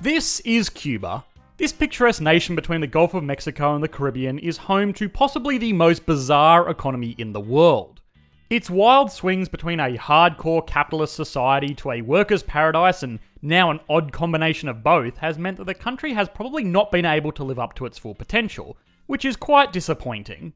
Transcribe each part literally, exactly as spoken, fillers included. This is Cuba. This picturesque nation between the Gulf of Mexico and the Caribbean is home to possibly the most bizarre economy in the world. Its wild swings between a hardcore capitalist society to a workers' paradise and now an odd combination of both has meant that the country has probably not been able to live up to its full potential, which is quite disappointing.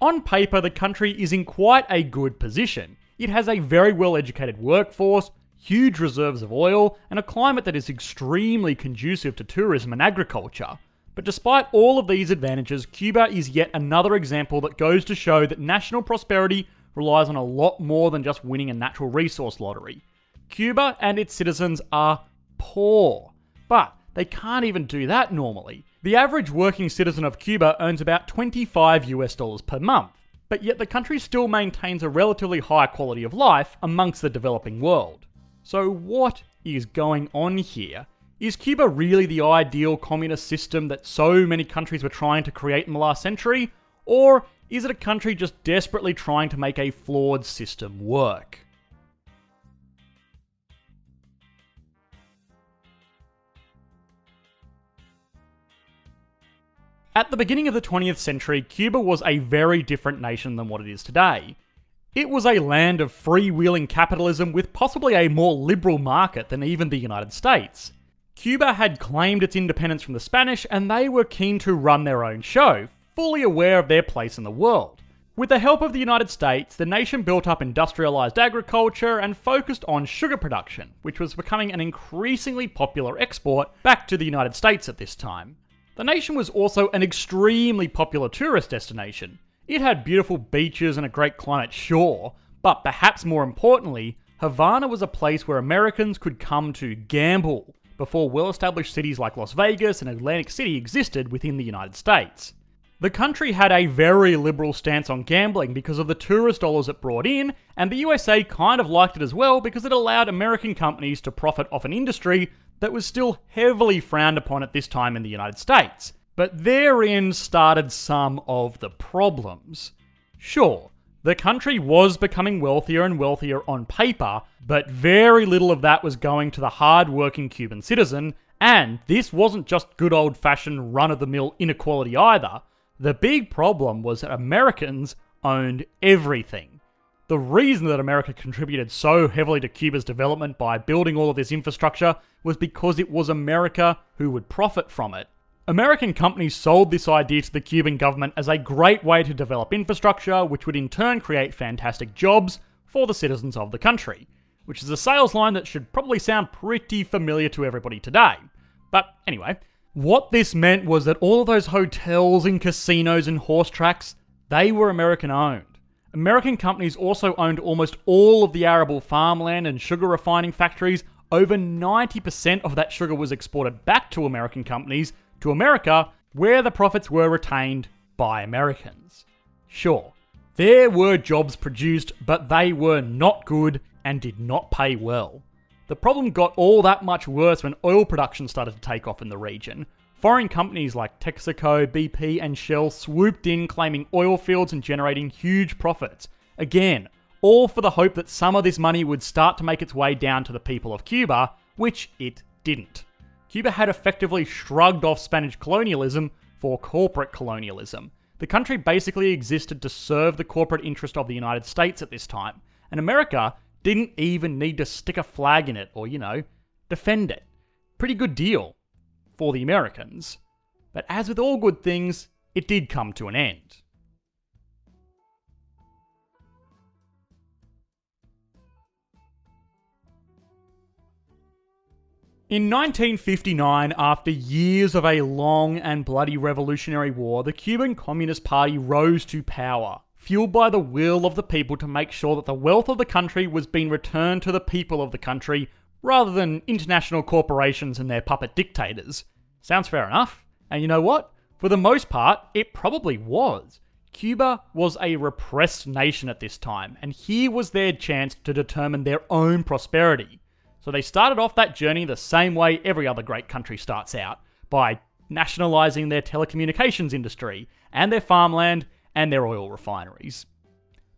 On paper, the country is in quite a good position. It has a very well-educated workforce, huge reserves of oil, and a climate that is extremely conducive to tourism and agriculture. But despite all of these advantages, Cuba is yet another example that goes to show that national prosperity relies on a lot more than just winning a natural resource lottery. Cuba and its citizens are poor, but they can't even do that normally. The average working citizen of Cuba earns about twenty-five US dollars per month, but yet the country still maintains a relatively high quality of life amongst the developing world. So what is going on here? Is Cuba really the ideal communist system that so many countries were trying to create in the last century? Or is it a country just desperately trying to make a flawed system work? At the beginning of the twentieth century, Cuba was a very different nation than what it is today. It was a land of freewheeling capitalism with possibly a more liberal market than even the United States. Cuba had claimed its independence from the Spanish and they were keen to run their own show, fully aware of their place in the world. With the help of the United States, the nation built up industrialized agriculture and focused on sugar production, which was becoming an increasingly popular export back to the United States at this time. The nation was also an extremely popular tourist destination. It had beautiful beaches and a great climate, sure, but perhaps more importantly, Havana was a place where Americans could come to gamble, before well-established cities like Las Vegas and Atlantic City existed within the United States. The country had a very liberal stance on gambling because of the tourist dollars it brought in, and the U S A kind of liked it as well because it allowed American companies to profit off an industry that was still heavily frowned upon at this time in the United States. But therein started some of the problems. Sure, the country was becoming wealthier and wealthier on paper, but very little of that was going to the hard-working Cuban citizen, and this wasn't just good old-fashioned run-of-the-mill inequality either. The big problem was that Americans owned everything. The reason that America contributed so heavily to Cuba's development by building all of this infrastructure was because it was America who would profit from it. American companies sold this idea to the Cuban government as a great way to develop infrastructure, which would in turn create fantastic jobs for the citizens of the country, which is a sales line that should probably sound pretty familiar to everybody today. But anyway, what this meant was that all of those hotels and casinos and horse tracks, they were American owned. American companies also owned almost all of the arable farmland and sugar refining factories. Over ninety percent of that sugar was exported back to American companies, to America, where the profits were retained by Americans. Sure, there were jobs produced, but they were not good and did not pay well. The problem got all that much worse when oil production started to take off in the region. Foreign companies like Texaco, B P and Shell swooped in, claiming oil fields and generating huge profits. Again, all for the hope that some of this money would start to make its way down to the people of Cuba, which it didn't. Cuba had effectively shrugged off Spanish colonialism for corporate colonialism. The country basically existed to serve the corporate interest of the United States at this time, and America didn't even need to stick a flag in it or, you know, defend it. Pretty good deal for the Americans. But as with all good things, it did come to an end. In nineteen fifty-nine, after years of a long and bloody revolutionary war, the Cuban Communist Party rose to power, fueled by the will of the people to make sure that the wealth of the country was being returned to the people of the country, rather than international corporations and their puppet dictators. Sounds fair enough. And you know what? For the most part, it probably was. Cuba was a repressed nation at this time, and here was their chance to determine their own prosperity. So they started off that journey the same way every other great country starts out, by nationalising their telecommunications industry, and their farmland, and their oil refineries.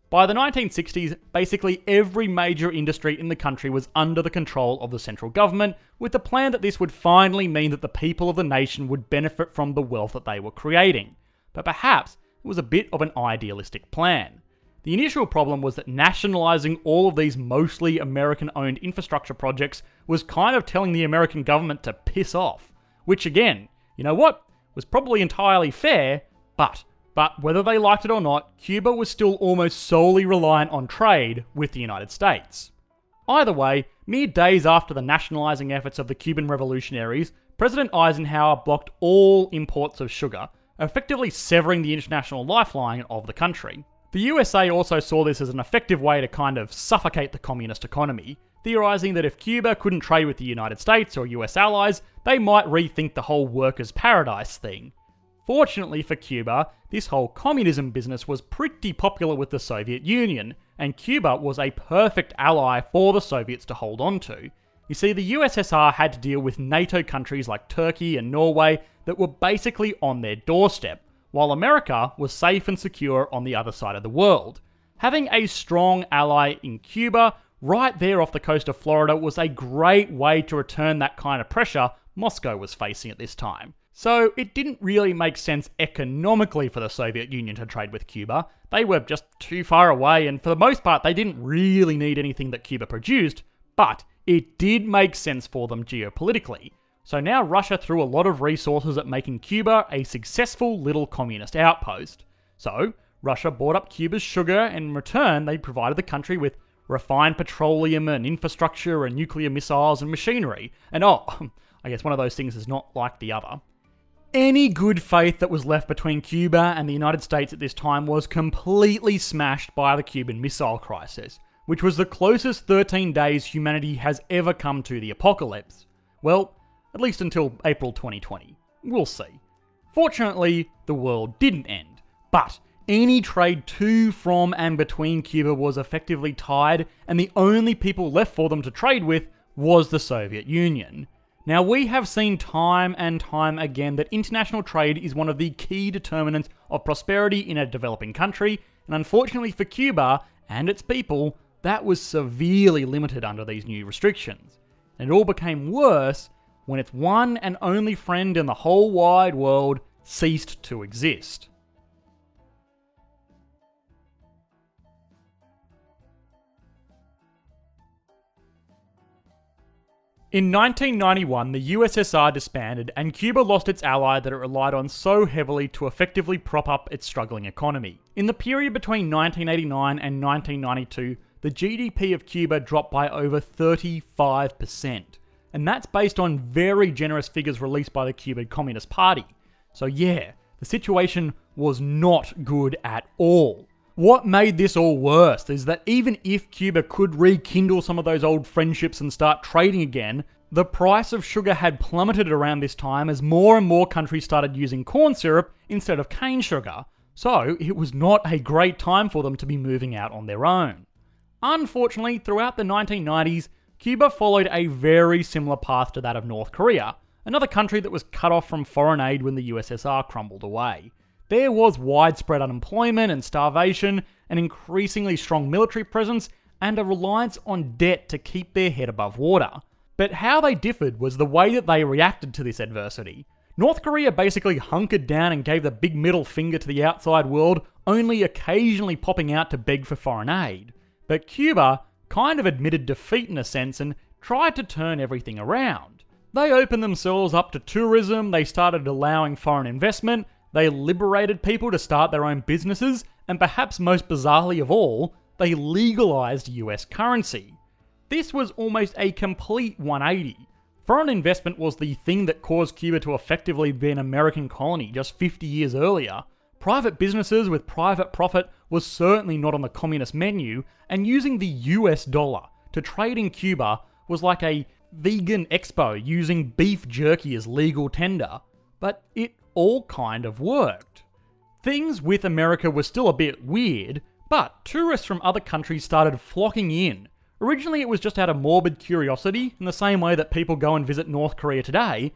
By the nineteen sixties, basically every major industry in the country was under the control of the central government, with the plan that this would finally mean that the people of the nation would benefit from the wealth that they were creating. But perhaps it was a bit of an idealistic plan. The initial problem was that nationalising all of these mostly American-owned infrastructure projects was kind of telling the American government to piss off. Which again, you know what, was probably entirely fair, but, but whether they liked it or not, Cuba was still almost solely reliant on trade with the United States. Either way, mere days after the nationalising efforts of the Cuban revolutionaries, President Eisenhower blocked all imports of sugar, effectively severing the international lifeline of the country. The U S A also saw this as an effective way to kind of suffocate the communist economy, theorising that if Cuba couldn't trade with the United States or U S allies, they might rethink the whole workers' paradise thing. Fortunately for Cuba, this whole communism business was pretty popular with the Soviet Union, and Cuba was a perfect ally for the Soviets to hold on to. You see, the U S S R had to deal with NATO countries like Turkey and Norway that were basically on their doorstep, while America was safe and secure on the other side of the world. Having a strong ally in Cuba, right there off the coast of Florida, was a great way to return that kind of pressure Moscow was facing at this time. So it didn't really make sense economically for the Soviet Union to trade with Cuba. They were just too far away, and for the most part they didn't really need anything that Cuba produced, but it did make sense for them geopolitically. So now Russia threw a lot of resources at making Cuba a successful little communist outpost. So Russia bought up Cuba's sugar, and in return they provided the country with refined petroleum and infrastructure and nuclear missiles and machinery. And oh, I guess one of those things is not like the other. Any good faith that was left between Cuba and the United States at this time was completely smashed by the Cuban Missile Crisis, which was the closest thirteen days humanity has ever come to the apocalypse. Well, at least until April twenty twenty. We'll see. Fortunately, the world didn't end, but any trade to, from, and between Cuba was effectively tied, and the only people left for them to trade with was the Soviet Union. Now, we have seen time and time again that international trade is one of the key determinants of prosperity in a developing country, and unfortunately for Cuba and its people, that was severely limited under these new restrictions. And it all became worse when its one and only friend in the whole wide world ceased to exist. In nineteen ninety-one, the U S S R disbanded, and Cuba lost its ally that it relied on so heavily to effectively prop up its struggling economy. In the period between nineteen eighty-nine and nineteen ninety-two, the G D P of Cuba dropped by over thirty-five percent. And that's based on very generous figures released by the Cuban Communist Party. So yeah, the situation was not good at all. What made this all worse is that even if Cuba could rekindle some of those old friendships and start trading again, the price of sugar had plummeted around this time as more and more countries started using corn syrup instead of cane sugar. So it was not a great time for them to be moving out on their own. Unfortunately, throughout the nineteen nineties, Cuba followed a very similar path to that of North Korea, another country that was cut off from foreign aid when the U S S R crumbled away. There was widespread unemployment and starvation, an increasingly strong military presence, and a reliance on debt to keep their head above water. But how they differed was the way that they reacted to this adversity. North Korea basically hunkered down and gave the big middle finger to the outside world, only occasionally popping out to beg for foreign aid. But Cuba kind of admitted defeat in a sense and tried to turn everything around. They opened themselves up to tourism, they started allowing foreign investment, they liberated people to start their own businesses, and perhaps most bizarrely of all, they legalized U S currency. This was almost a complete one eighty. Foreign investment was the thing that caused Cuba to effectively be an American colony just fifty years earlier. Private businesses with private profit was certainly not on the communist menu, and using the U S dollar to trade in Cuba was like a vegan expo using beef jerky as legal tender. But it all kind of worked. Things with America were still a bit weird, but tourists from other countries started flocking in. Originally it was just out of morbid curiosity, in the same way that people go and visit North Korea today,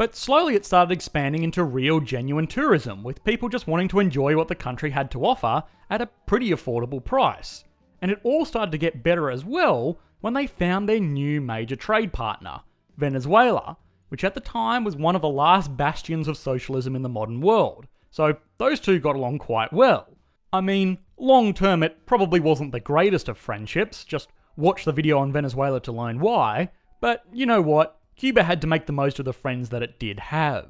But slowly it started expanding into real genuine tourism, with people just wanting to enjoy what the country had to offer at a pretty affordable price. And it all started to get better as well when they found their new major trade partner, Venezuela, which at the time was one of the last bastions of socialism in the modern world. So those two got along quite well. I mean, long term it probably wasn't the greatest of friendships, just watch the video on Venezuela to learn why, but you know what, Cuba had to make the most of the friends that it did have.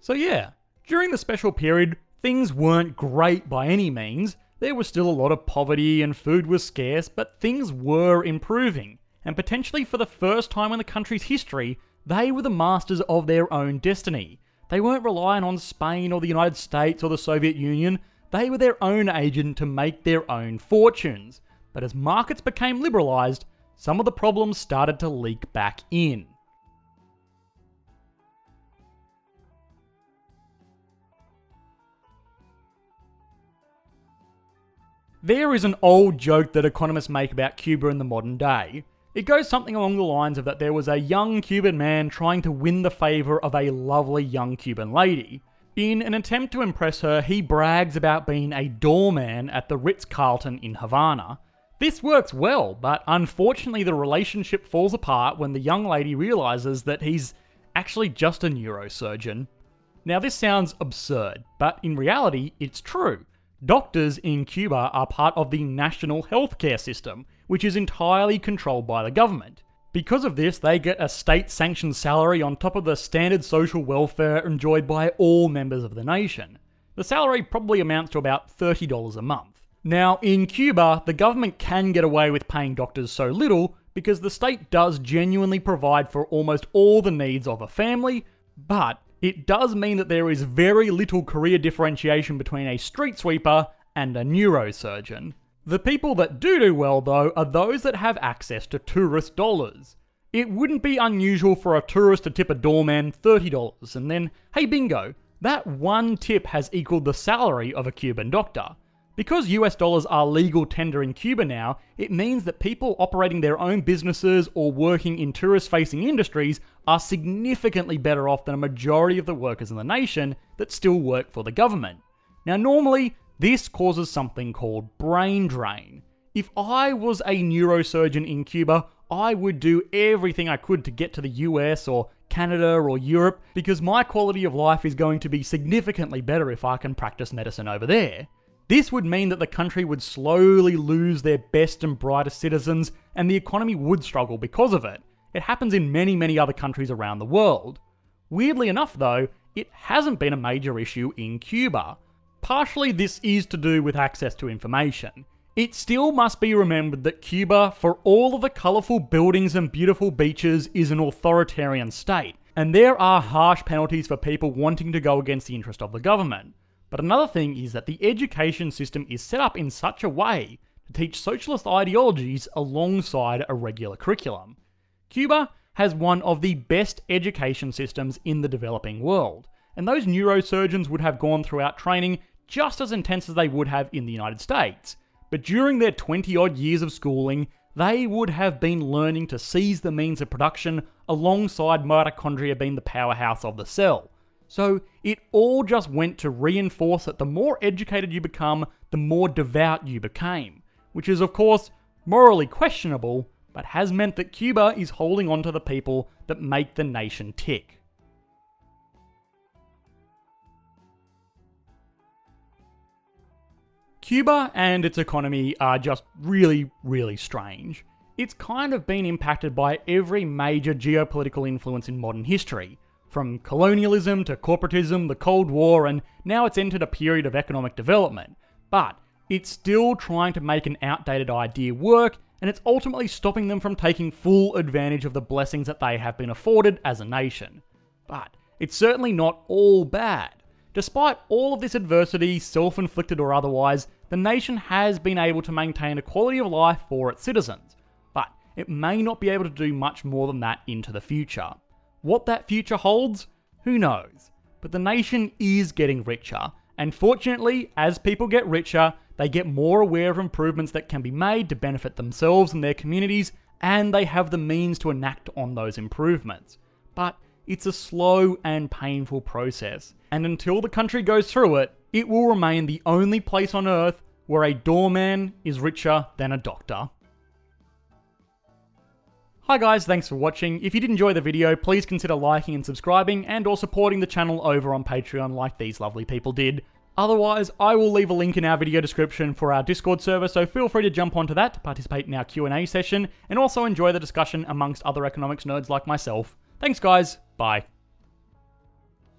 So yeah, during the special period, things weren't great by any means. There was still a lot of poverty and food was scarce, but things were improving, and potentially for the first time in the country's history, they were the masters of their own destiny. They weren't relying on Spain or the United States or the Soviet Union, they were their own agent to make their own fortunes. But as markets became liberalised, some of the problems started to leak back in. There is an old joke that economists make about Cuba in the modern day. It goes something along the lines of that there was a young Cuban man trying to win the favour of a lovely young Cuban lady. In an attempt to impress her, he brags about being a doorman at the Ritz Carlton in Havana. This works well, but unfortunately the relationship falls apart when the young lady realises that he's actually just a neurosurgeon. Now this sounds absurd, but in reality it's true. Doctors in Cuba are part of the national healthcare system, which is entirely controlled by the government. Because of this, they get a state-sanctioned salary on top of the standard social welfare enjoyed by all members of the nation. The salary probably amounts to about thirty dollars a month. Now, in Cuba, the government can get away with paying doctors so little because the state does genuinely provide for almost all the needs of a family, but it does mean that there is very little career differentiation between a street sweeper and a neurosurgeon. The people that do do well though are those that have access to tourist dollars. It wouldn't be unusual for a tourist to tip a doorman thirty dollars and then, hey bingo, that one tip has equaled the salary of a Cuban doctor. Because U S dollars are legal tender in Cuba now, it means that people operating their own businesses or working in tourist-facing industries are significantly better off than a majority of the workers in the nation that still work for the government. Now normally, this causes something called brain drain. If I was a neurosurgeon in Cuba, I would do everything I could to get to the U S or Canada or Europe because my quality of life is going to be significantly better if I can practice medicine over there. This would mean that the country would slowly lose their best and brightest citizens, and the economy would struggle because of it. It happens in many, many other countries around the world. Weirdly enough though, it hasn't been a major issue in Cuba. Partially this is to do with access to information. It still must be remembered that Cuba, for all of the colourful buildings and beautiful beaches, is an authoritarian state, and there are harsh penalties for people wanting to go against the interest of the government. But another thing is that the education system is set up in such a way to teach socialist ideologies alongside a regular curriculum. Cuba has one of the best education systems in the developing world, and those neurosurgeons would have gone throughout training just as intense as they would have in the United States. But during their twenty odd years of schooling, they would have been learning to seize the means of production alongside mitochondria being the powerhouse of the cell. So it all just went to reinforce that the more educated you become, the more devout you became, which is of course morally questionable, but has meant that Cuba is holding on to the people that make the nation tick. Cuba and its economy are just really, really strange. It's kind of been impacted by every major geopolitical influence in modern history. From colonialism to corporatism, the Cold War, and now it's entered a period of economic development. But it's still trying to make an outdated idea work, and it's ultimately stopping them from taking full advantage of the blessings that they have been afforded as a nation. But it's certainly not all bad. Despite all of this adversity, self-inflicted or otherwise, the nation has been able to maintain a quality of life for its citizens. But it may not be able to do much more than that into the future. What that future holds? Who knows? But the nation is getting richer, and fortunately, as people get richer, they get more aware of improvements that can be made to benefit themselves and their communities, and they have the means to enact on those improvements. But It's a slow and painful process, and until the country goes through it, it will remain the only place on Earth where a doorman is richer than a doctor. Hi guys, thanks for watching. If you did enjoy the video, please consider liking and subscribing, and or supporting the channel over on Patreon like these lovely people did. Otherwise, I will leave a link in our video description for our Discord server, so feel free to jump onto that to participate in our Q and A session, and also enjoy the discussion amongst other economics nerds like myself. Thanks guys, bye.